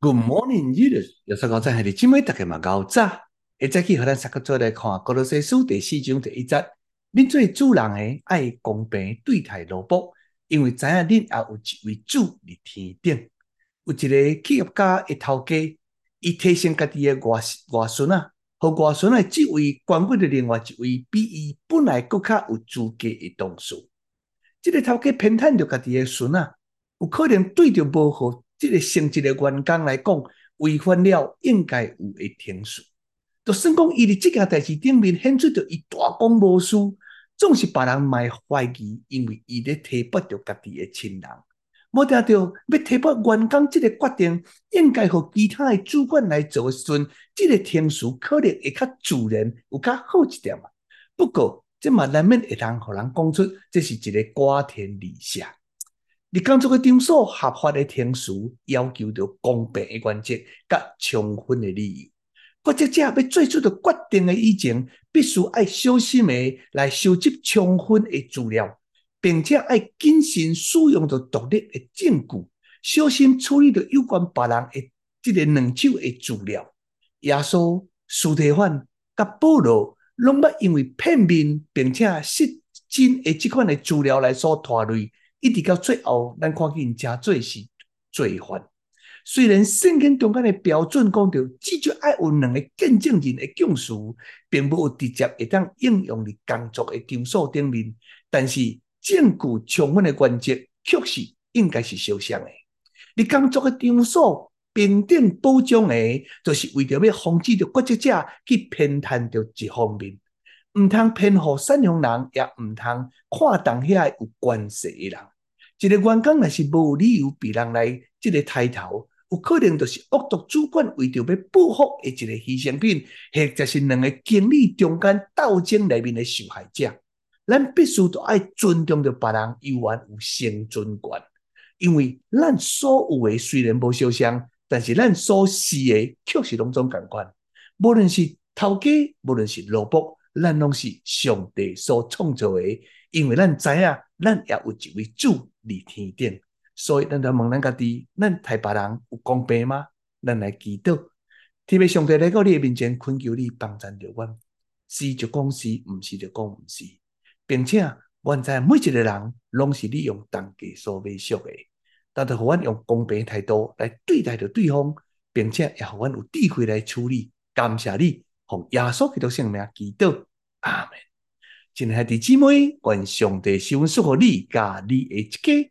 Good morning, Jesus。 耶稣讲真系你姊妹，大家嘛牛杂。一再去荷兰撒克做来看《哥罗西书》第4章第1节，恁做主人诶，爱公平对待奴仆，因为知影恁也有一位主伫天顶。有一个企业家诶头家，伊提升家己诶外孙啊，和外孙诶即位官位诶另外一位，比伊本来更较有资格诶同事。这个头家偏袒着家己诶孙啊，有可能对着无好。这个性质的员工来讲，违反了应该有的程序。就算讲伊伫这件代志顶面显出着伊大公无私，总是别人卖怀疑，因为伊咧提拔着家己的亲人。无听到要提拔员工这个决定，应该互其他的主管来做时阵，这个程序可能会较自然，有较好一点嘛。不过，这嘛难免会通互人讲出，这是一个瓜田李下。你讲这个场所合法的程序，要求着公平的原则甲充分的理由。决策者要做出着决定的以前，必须爱小心的来收集充分的资料，并且爱谨慎使用着独立的证据，小心处理着有关别人的这个两手的资料。耶稣、司提反甲保罗，拢捌因为片面并且失真的这款的资料来所拖累。一直到最后，咱看见真侪是罪犯。虽然圣经中间的标准讲到，至少爱有两个见证人的供述，并无直接会当应用伫工作的场所顶面，但是证据充分的原则确实应该是相像的。伫工作的场所平等保障的，就是为着要防止着决策者去偏袒着一方面。唔通偏好善良人，也唔通看重遐有关系的人。一个员工若是无理由被人来这个抬头，有可能就是恶毒主管为着要报复的一个牺牲品，或者是两个经理中间斗争内面的受害者。咱必须都爱尊重着别人，有缘有生存权，因为咱所有的虽然无相像，但是咱所是的确实拢总同款。无论是头家，无论是老板。咱拢是上帝所创造的，因为咱知影，咱也有一位主伫天顶，所以咱就问咱家己：，咱待别人有公平吗？咱来祈祷，特别上帝来到你的面前，恳求你帮助着阮，是就讲是，唔是就讲唔是，并且，阮知每一个人拢是你用同价所买赎的，但就互阮用公平态度来对待着对方，并且也互阮有智慧来处理。感谢你。奉耶稣基督圣名祈祷，阿门。亲爱的姊妹，愿上帝赐福你甲你的一家